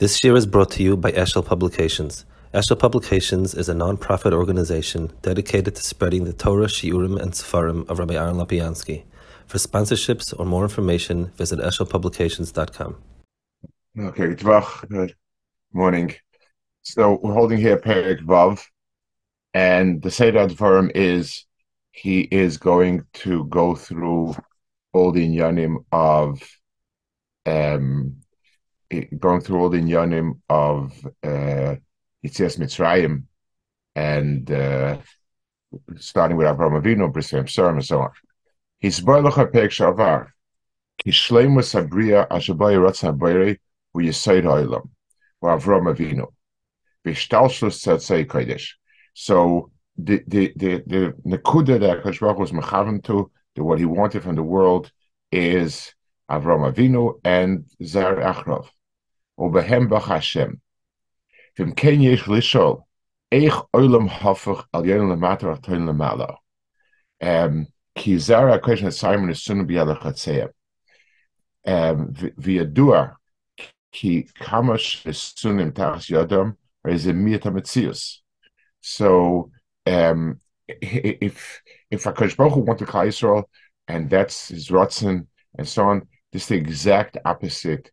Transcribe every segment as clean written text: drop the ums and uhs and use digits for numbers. This year is brought to you by Eshel Publications. Eshel Publications is a non-profit organization dedicated to spreading the Torah, Shiurim, and Sefarim of Rabbi Aaron Lapiansky. For sponsorships or more information, visit eshelpublications.com. Okay, good morning. So we're holding here Perek Vav, and the Seder Devarim is, he is going to go through all the inyanim of Itzies Mitzrayim, and starting with Avram Avinu, Braisa and so on. So the nekuda that Kadosh Baruch Hu was mechavan to, what he wanted from the world, is Avram Avinu and Zar Achrov. Ubehem bach Hashem. V'mken yesh lishol, eich olam hafach al yon lemater achtoin lemala. Ki Zar HaKodesh HaSayim Nesunu B'yad HaChatzeim. V'yadua ki kamash Nesunim Tachas Yadam Rezemi Et HaMetzius. So if HaKadosh Baruch Hu wanted Klal Yisrael, and that's his Ratzon and so on, this is the exact opposite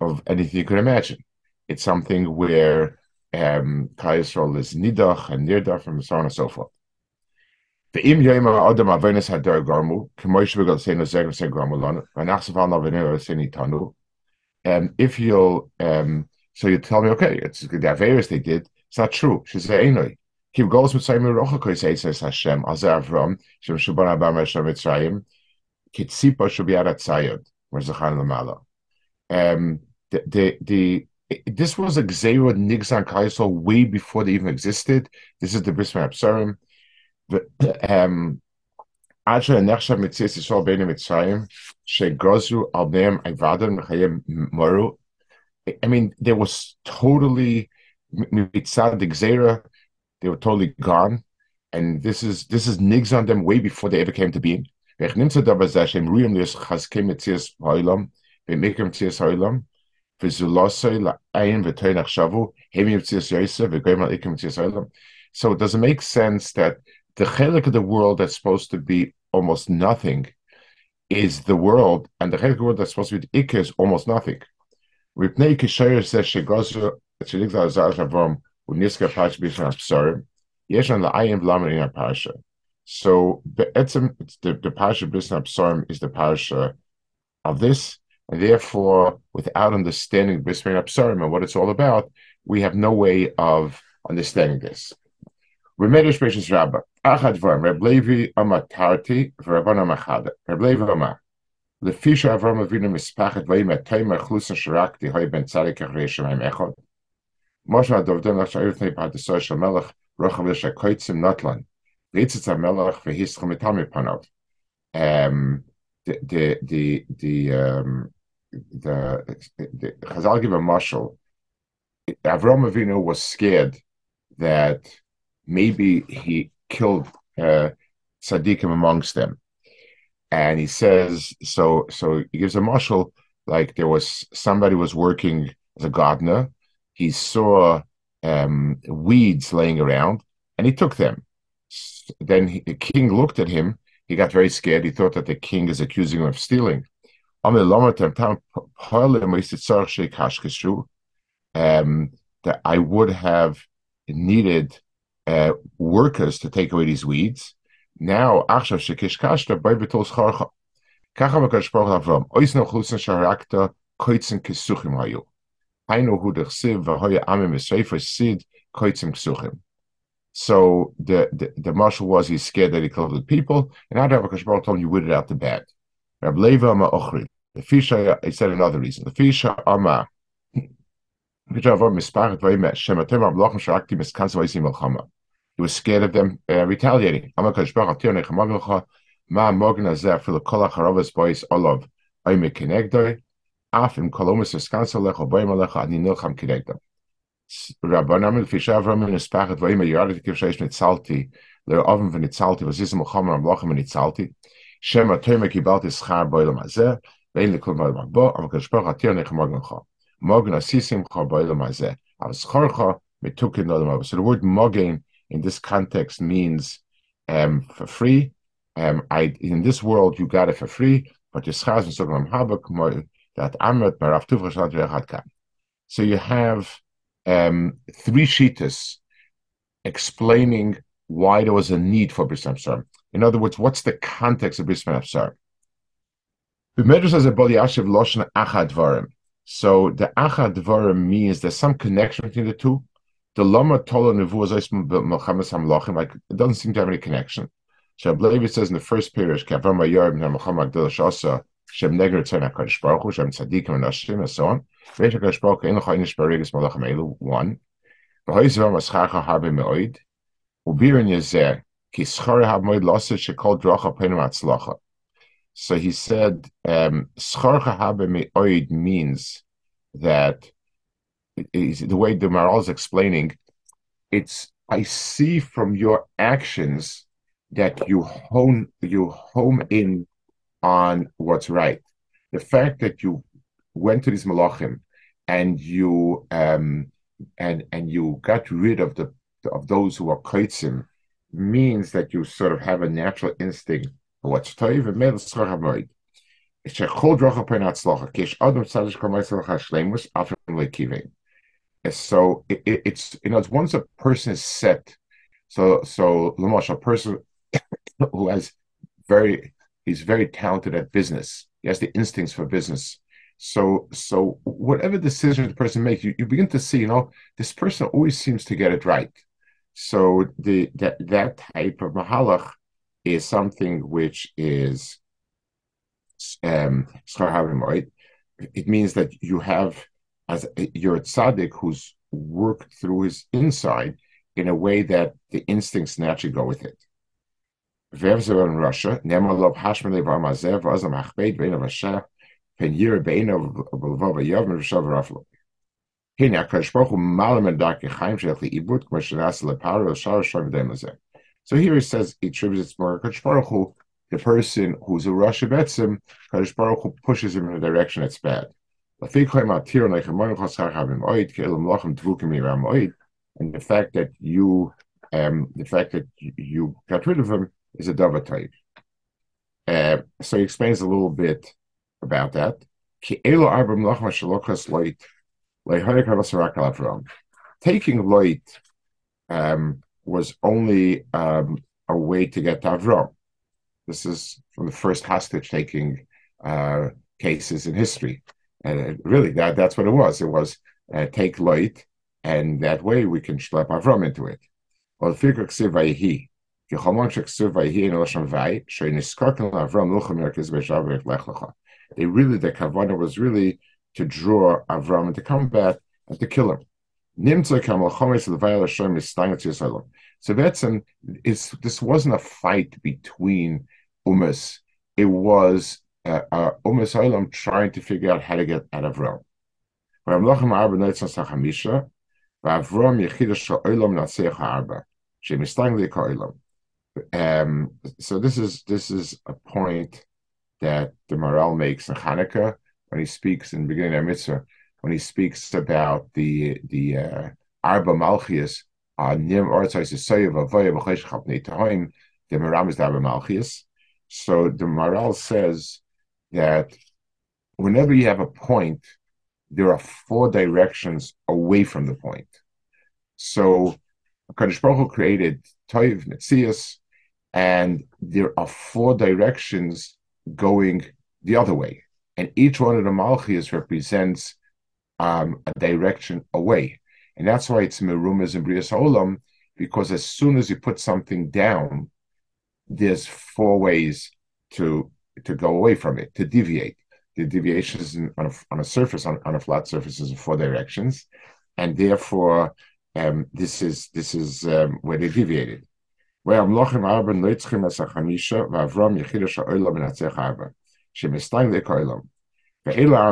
of anything you could imagine. It's something where Klal Yisrael is nidach and nirdach and so on and so forth. So you tell me, okay, it's the Averis they did, it's not true. She said, Kim goes with Simon Rochakoy says Hashem, Azar from Shem Shubana Bama Shamitzrayim, Kitsipa Shubiara Tsayod, Marzakhan Lamala. This was a Gzaira Nixan Kaisel way before they even existed. This is the Bismar Absarim. I mean, there was totally mitzad the Gzaira. They were totally gone, and this is nigs on them way before they ever came to being. So it doesn't make sense that the chelik of the world that's supposed to be almost nothing is the world, and the chelik of the world that's supposed to be the ikka is almost nothing. So Etsim, the parasha Bisna Absarim is the parasha of this, and therefore, without understanding Bisna Absarim and what it's all about, we have no way of understanding this. The Chazal give a mashal. Avram Avinu was scared that maybe he killed tzaddikim amongst them, and he says so. So he gives a mashal, like there was somebody was working as a gardener. He saw weeds laying around, and he took them. Then the king looked at him. He got very scared. He thought that the king is accusing him of stealing. That I would have needed workers to take away these weeds. Now, so the marshal was, he's scared that he killed the people, and now HaKadosh Baruch Hu told him, you weeded out the bad. The Fisha, he said another reason. The Fisha Ama. He was scared of them retaliating. So the word mogen in this context means for free. In this world you got it for free, but so you have three shittas explaining why there was a need for Bris Hamsar. In other words, what's the context of Bris Hamsar? The Medrash says a Bali Yashiv Loshen Achadvarim. So the Achadvarim means there's some connection between the two. The Lama Tola Nevuah Zeis Melchamas Hamlachim, like it doesn't seem to have any connection. So I believe it says in the first period, and so on. One. So he said, means that the way the Maharal is explaining, it's I see from your actions that you home in on what's right. The fact that you went to these Malachim and you and you got rid of those who are Kitsim means that you sort of have a natural instinct for what's Toiv and Mel Srahmoid. So it's once a person is set, so Lamash, a person who has he's very talented at business. He has the instincts for business. So whatever decision the person makes, you begin to see, this person always seems to get it right. So that type of mahalach is something which is it means that you have as you're a tzaddik who's worked through his inside in a way that the instincts naturally go with it. Vevzev in Russia, Nemalov Hashmele Varmazev, Azam Achbed, Vein of Hashah, Penir Bain of Volvova Yavmer Shav Raflo. Hinakashpoku Malam and Daki Haim Shelly Ibut, Kmashanas Leparo, Sharshav Demazev. So here he says he attributes more Kadosh Baruch Hu, the person who's a Russia Etsim, Kadosh Baruch Hu pushes him in a direction that's bad. And the fact that you got rid of him is a dava type. So he explains a little bit about that. Taking light was only a way to get to Avram. This is from the first hostage-taking cases in history, and really that's what it was. It was take light. And that way we can schlep Avram into it. The kavanah was really to draw Avram into combat and to kill him. So this wasn't a fight between Umas. It was Umas Olam trying to figure out how to get at Avram. So this is a point that the Maharal makes in Hanukkah when he speaks in the beginning of Mitzvah, when he speaks about the Arba Malchias, the Maharal is the Arba Malchias. So the Maharal says that whenever you have a point, there are four directions away from the point. So Kadosh Baruch Hu created Toiv Netzias, and there are four directions going the other way. And each one of the Malchis represents a direction away. And that's why it's Merumas and Brias Olam, because as soon as you put something down, there's four ways to go away from it, to deviate. The deviations on a surface, on a flat surface, is in four directions, and therefore this is where they deviated. In general, this is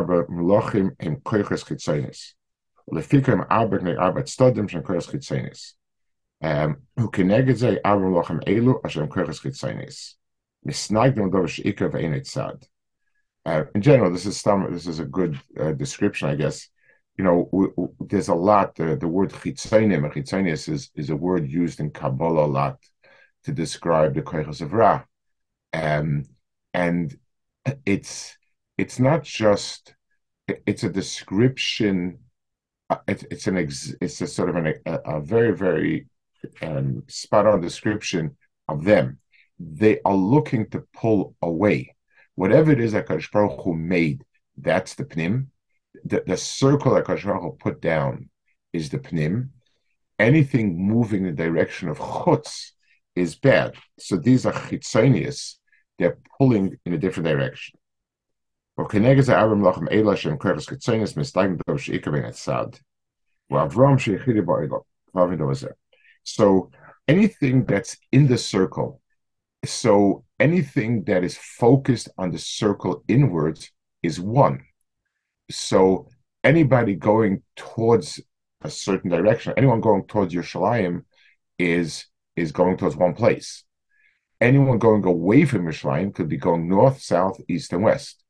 a good description, I guess, there's a lot, the word Chitzonim, or Chitzonius is a word used in Kabbalah a lot to describe the Koiches of Ra. And it's not just, it's a description, it's a sort of a very, very spot-on description of them. They are looking to pull away. Whatever it is that Kadosh Baruch Hu made, that's the Pnim. The circle that Kadosh Baruch Hu put down is the Pnim. Anything moving in the direction of Chutz is bad. So these are Chitzonius. They're pulling in a different direction. So anything that's in the circle, so anything that is focused on the circle inwards is one. So anybody going towards a certain direction, anyone going towards Yerushalayim is going towards one place. Anyone going away from Yerushalayim could be going north, south, east, and west.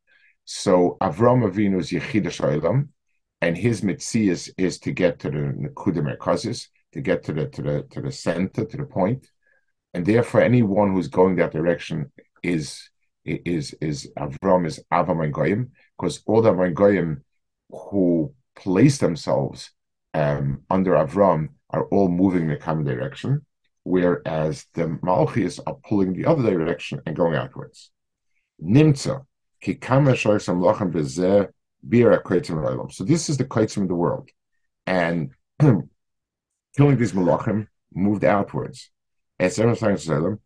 So Avram Avinu's Yechid HaSholam, and his Metzias is to get to the Nekudim HaKazis, to get to the center, to the point. And therefore, anyone who's going that direction is Avram, is Avam Goyim, because all the Goyim who place themselves under Avram are all moving in the common direction, whereas the Malchis are pulling the other direction and going outwards. Nimtza, ki kama shoyes hamlochem bezeh bira kreitzim roilom. So this is the kreitzim of the world, and killing these malachim moved outwards. So there was a pachad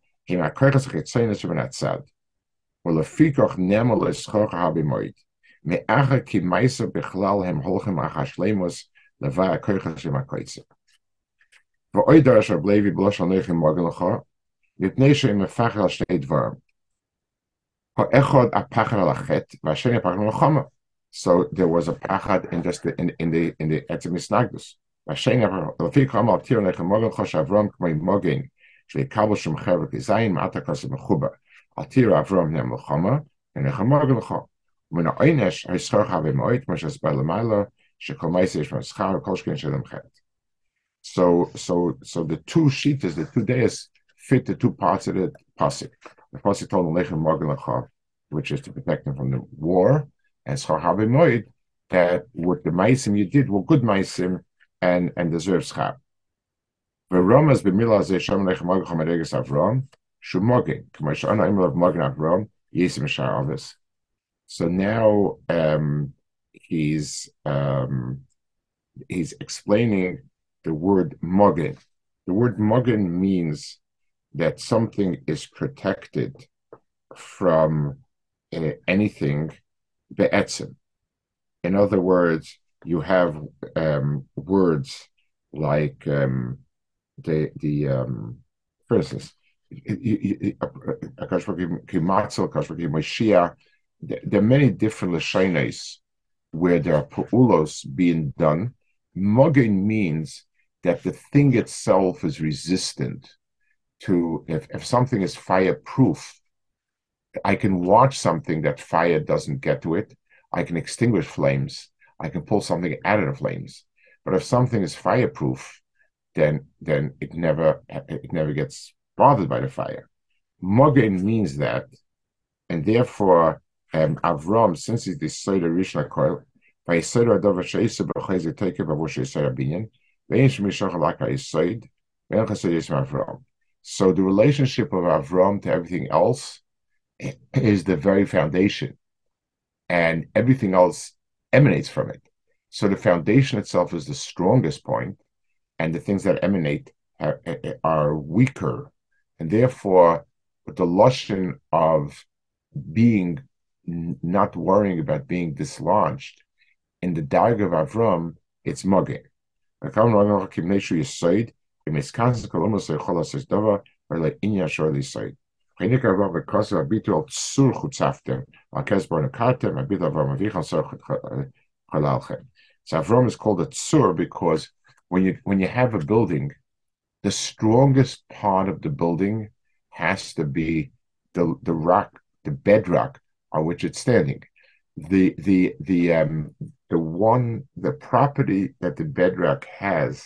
in the Etsim. So the two shitas, the 2 days, fit the two parts of the pasuk. The pasuk told Lechem Morgan Lecha, which is to protect them from the war, and Schar Habemoid, that what the maisim you did were good maisim and deserve schar. V'romas b'mila zeh shem Lechem Morgan Lecha mereges Avram shumogin k'mashana imel of Morgan Avram yisim shar avis. So now he's explaining the word mogen. The word mogen means that something is protected from anything be'etzim. In other words, you have words like for instance, there are many different lashonos where there are pa'ulos being done. Mogen means that the thing itself is resistant to, if something is fireproof, I can watch something that fire doesn't get to it. I can extinguish flames. I can pull something out of the flames. But if something is fireproof, then it never gets bothered by the fire. Mogen means that, and therefore Avram, since he's the Seder Rishon HaKoil, by Seder Devarim sheisa b'chayz yitokeh b'avosh Seder Binyan. So the relationship of Avram to everything else is the very foundation, and everything else emanates from it. So the foundation itself is the strongest point, and the things that emanate are weaker. And therefore, the lashon of being, not worrying about being dislodged, in the darg of Avram, it's mogen. So Avram is called a tsur because when you have a building, the strongest part of the building has to be the rock, the bedrock on which it's standing. The the property that the bedrock has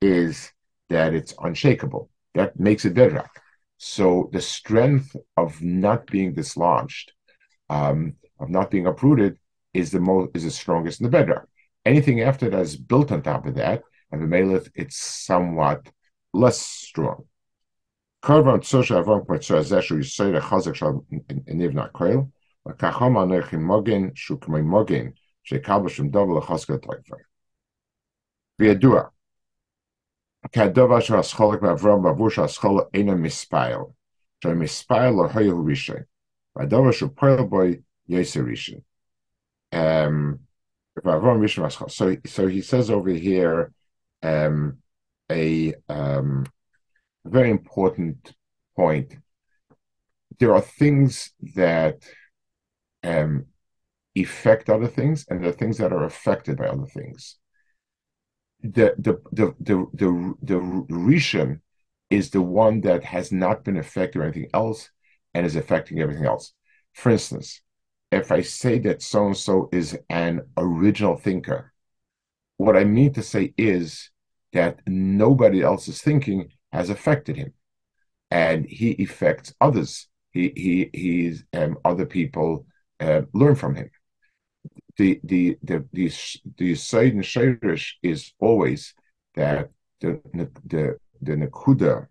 is that it's unshakable. That makes it bedrock. So the strength of not being dislodged, of not being uprooted, is the strongest in the bedrock. Anything after that is built on top of that, and the melech, it's somewhat less strong. So he says over here a very important point. There are things that affect other things, and there are things that are affected by other things. The Rishon is the one that has not been affected by anything else and is affecting everything else. For instance, if I say that so-and-so is an original thinker, what I mean to say is that nobody else's thinking has affected him, and he affects others. Other people learn from him. The Yisod and Shoresh is always that the Nekuda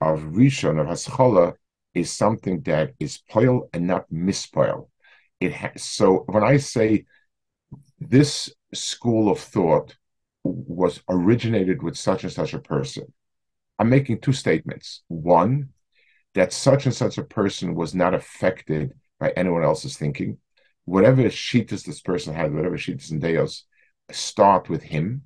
of Rishon, of Haskalah, is something that is poil and not mispoil. So when I say this school of thought was originated with such and such a person, I'm making two statements. One, that such and such a person was not affected by anyone else's thinking. Whatever shittas this person had, whatever shittas and deos, start with him.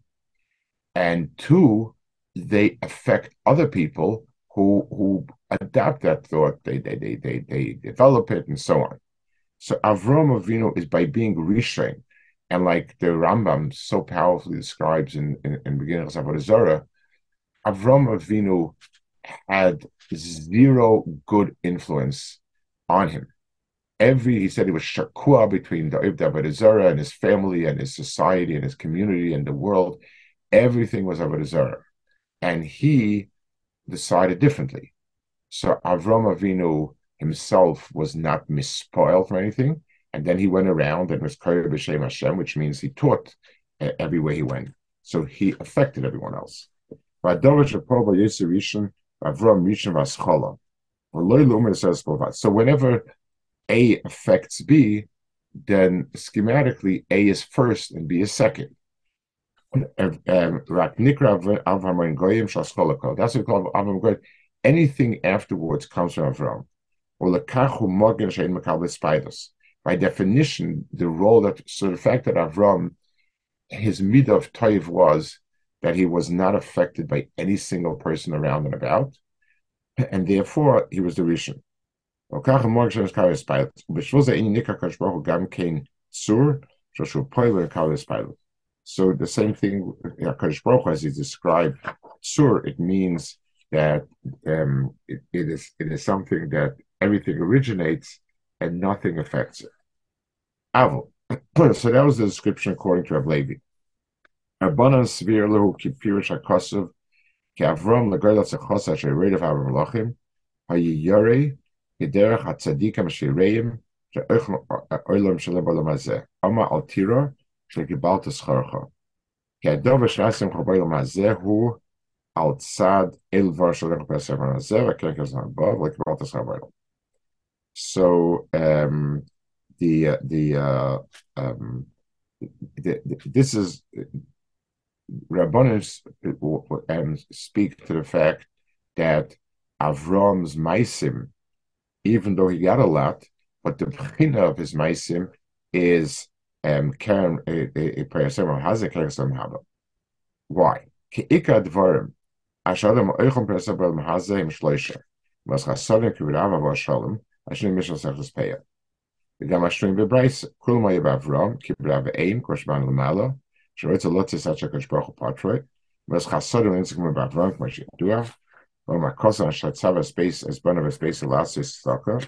And two, they affect other people who adapt that thought. They develop it and so on. So Avram Avinu is, by being Rishon, and like the Rambam so powerfully describes in beginning of Avodah Zarah, Avram Avinu had zero good influence on him. He said he was shakua between the Avodah Zarah and his family and his society and his community and the world. Everything was Avodah Zarah, and he decided differently. So Avram Avinu himself was not misspoiled for anything, and then he went around and was Koyer B'Shem Hashem, which means he taught everywhere he went. So he affected everyone else. So whenever A affects B, then schematically A is first and B is second. Anything afterwards comes from Avram. By definition, the fact that Avram, his midah of Toiv was that he was not affected by any single person around and about, and therefore he was the Rishon. So the same thing, Kadosh Baruch Hu, as he described tsur, it means that it is something that everything originates and nothing affects it. Avol. So that was the description according to Rav Levi. So this is Rabbanim speak to the fact that Avram's maisim, even though he got a lot, but the b'china of his maisim is keren perasem hazeh keren haba. Why? Ke'ikad varim ashadam oichom perasem hazeh im shloisha mas chasadim kivirav avashalom ashnim mishal sechus peyah v'gam ashnim bebraisa kol ma'yev Avram kivirav eim koshban l'malo. So it's a lot of such a Kashbachu portrait. Most Chasadim and Zikum about Rank Mashiach, or Makosa and Shatzava space as one of a space Elasis Soccer,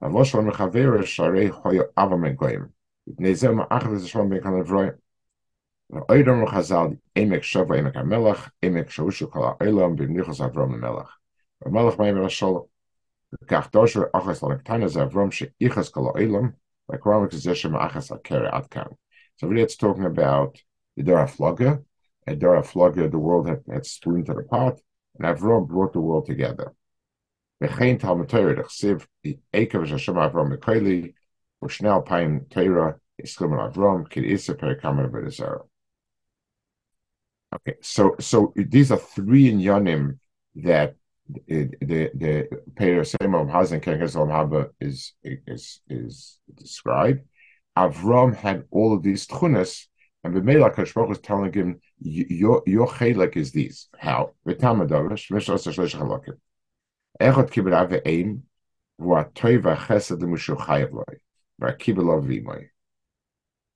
and Loshon Mechavera Share Hoyo Avamen Goyim. Nezem Achlis Shon Bekan Avroim, So here it's talking about the Dor Haflaga. At Dor Haflaga, the world had splintered apart, and Avram brought the world together. Okay, so these are three inyanim that the Perek Vav and Ken Chazal Haba is described. Avram had all of these tchunas, and the Melech Hashemach was telling him, your chelek is these. How? So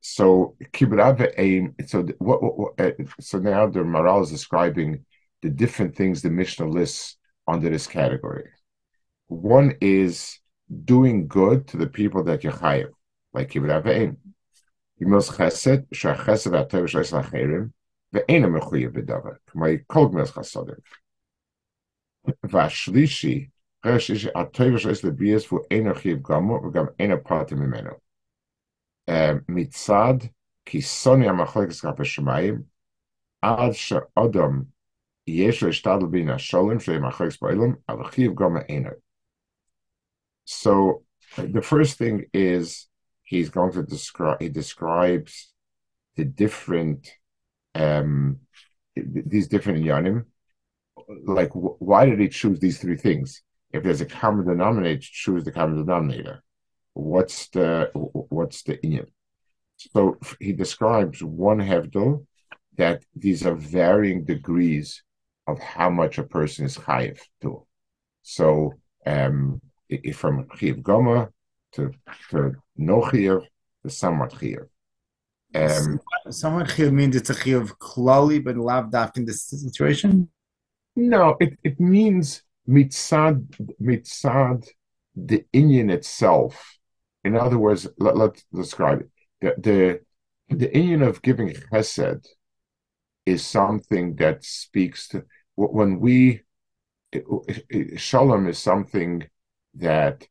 so now the Maharal is describing the different things the Mishnah lists under this category. One is doing good to the people that you're chayav, like kibbutz ve'ein. You must chesed she'chesed v'atoiv she'es lacherim ve'ein mechuyev b'davar. K'may kol gmeiz chasadim. V'ashlishi chesed atoiv she'es lebias v'ein mechuyev gamo v'gam eina partim mimeno. Mitzad kisoni ha'machlekes kaf hashamayim ad she'odom yeshu ishtadl b'ina sholim she'machlekes b'olam av'chuyev gamo eino. So the first thing is he's going to describe. He describes the different, these different yanim. Like, why did he choose these three things? If there's a common denominator, choose the common denominator. What's the inyan? So he describes one hevdol that these are varying degrees of how much a person is chayiv to. So from chiv goma to no chiyuv, to somewhat chiyuv. Somewhat chiyuv means it's a chiyuv klali, but laved off in this situation? No, it means mitzad, the inyan itself. In other words, let's describe it. The inyan of giving chesed is something that speaks to, when shalom is something that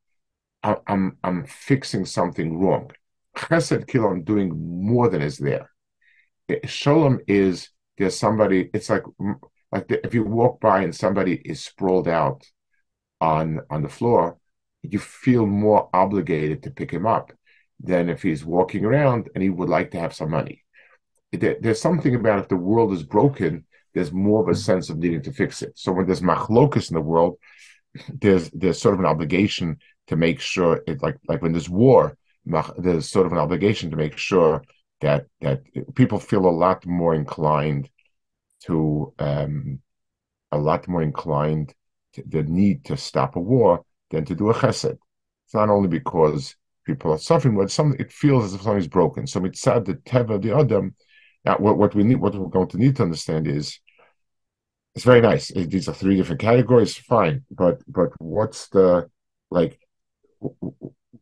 I'm fixing something wrong. Chesed kilo, I'm doing more than is there. Shalom is there's somebody. It's like if you walk by and somebody is sprawled out on the floor, you feel more obligated to pick him up than if he's walking around and he would like to have some money. There's something about if the world is broken, there's more of a sense of needing to fix it. So when there's machlokas in the world, there's sort of an obligation to make sure it like when there's war, there's sort of an obligation to make sure that people feel a lot more inclined to the need to stop a war than to do a chesed. It's not only because people are suffering, but it feels as if something's broken. So mitzad the teva the adam. Now what we're going to need to understand is, it's very nice. These are three different categories, fine. But what's the, like,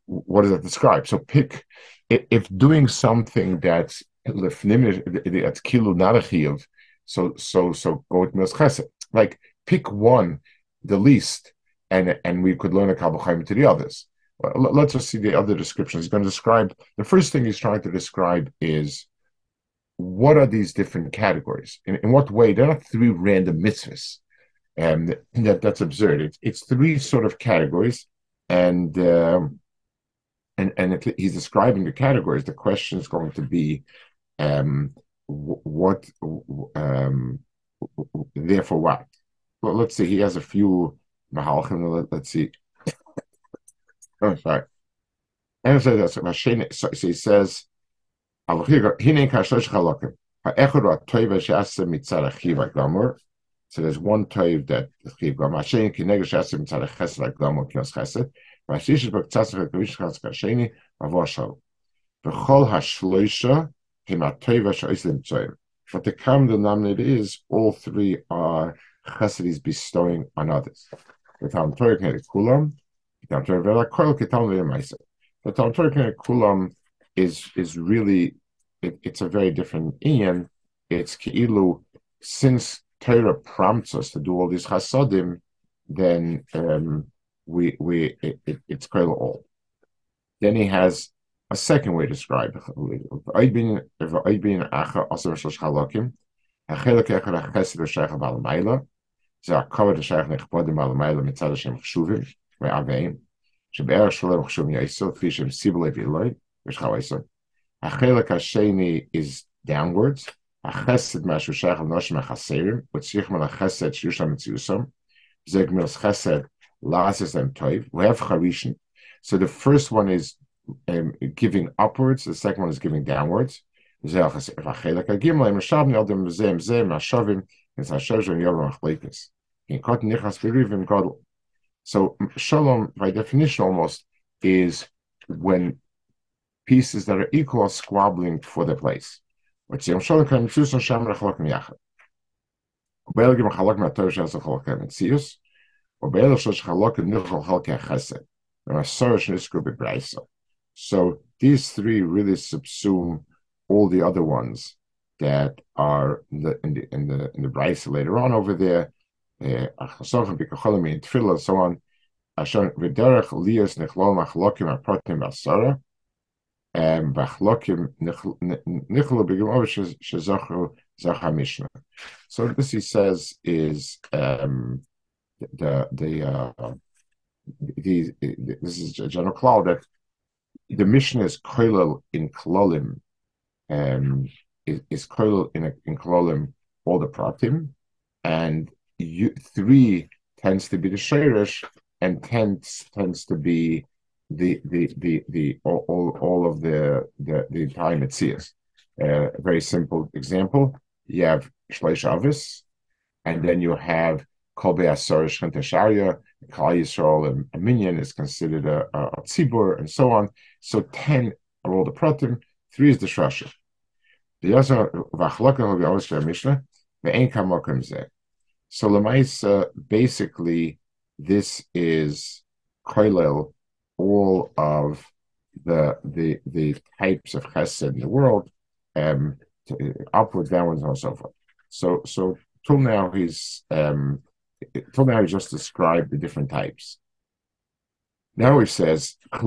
what does that describe? So pick, if doing something that's lefnimish, that's kilu narachiv, so go with mez chesed. Like, pick one, the least, and we could learn a kabochaim to the others. Let's just see the other descriptions. He's going to describe, the first thing he's trying to describe is, what are these different categories? In what way? There are three random mitzvahs. And that's absurd. It's three sort of categories. And he's describing the categories. The question is going to be, therefore what? Well, let's see. He has a few Mahalchim. Let's see. Oh, sorry. And so he says, so there's one toiv that chiv gomah. But the common denominator is all three are chesed is bestowing on others. The Talmud kulam is really it's a very different inyan. It's keilu, since Torah prompts us to do all these chasodim, then it's keilu all. Then he has a second way to describe it. Is downwards. So the first one is giving upwards, the second one is giving downwards. So shalom, by definition almost, is when pieces that are equal are squabbling for the place. So these three really subsume all the other ones that are in the Braisa later on over there, and so on. So this, he says, is this is a general cloud that the Mishnah is koilel in Klolim, is koilel in Klolim all the Pratim, and three tends to be the Shoresh, and tends to be the all of the entire Metzias. A very simple example: you have Shleish Avis, and then you have Kolbe Asarish Chentesharia. Klal Yisrael and Minyan is considered a tsibur, and so on. So 10 are all the pratim, 3 is the shasha. So Lamaisa, basically, this is koilel all of the types of chesed in the world, upward, downwards, and so forth. So till now he's I just described the different types. Now he says, So the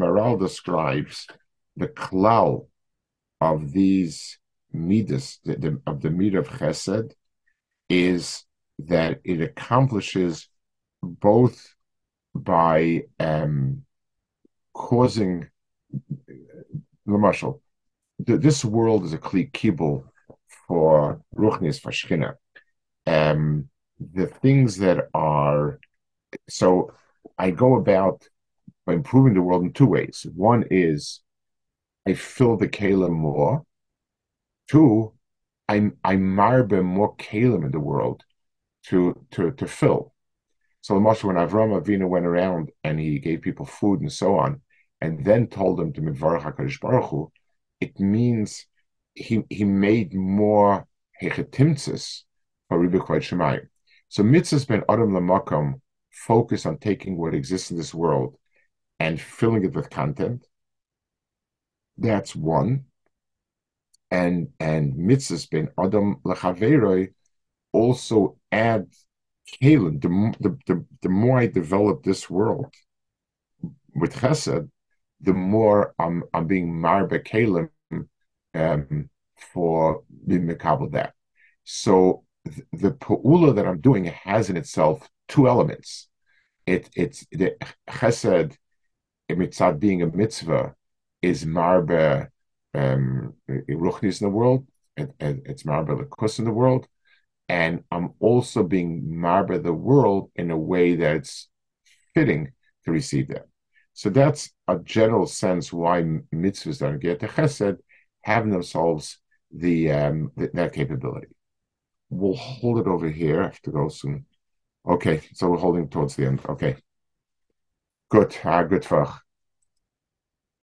Maharal describes the klal of these midas, of the midah of chesed, is that it accomplishes both by causing the mashal. This world is a kibul for ruchnis, for shechina. The things that are, so I go about by improving the world in two ways. One is I fill the kelim more. Two, I marbe more kalim in the world to fill. So Moshe, when Avram Avinu went around and he gave people food and so on, and then told them to mivarach Kadosh Baruch Hu, it means he made more hechetimtzis for Ribuk Vayit Shemayim. So mitzvahs ben adam lamakom focus on taking what exists in this world and filling it with content. That's one. And mitzvahs ben adam lechaveroi also add kalim. The more I develop this world with chesed, the more I'm being marbe kalim for being mekabel that. So the pa'ula that I'm doing has in itself two elements. It's the chesed mitzad being a mitzvah is marbe ruchnis in the world, and it's marba the kus in the world, and I'm also being marba the world in a way that's fitting to receive that. So that's a general sense why mitzvahs that are get to chesed have themselves that capability. We'll hold it over here. I have to go soon. Okay, so we're holding towards the end. Okay. Gut, good Tag.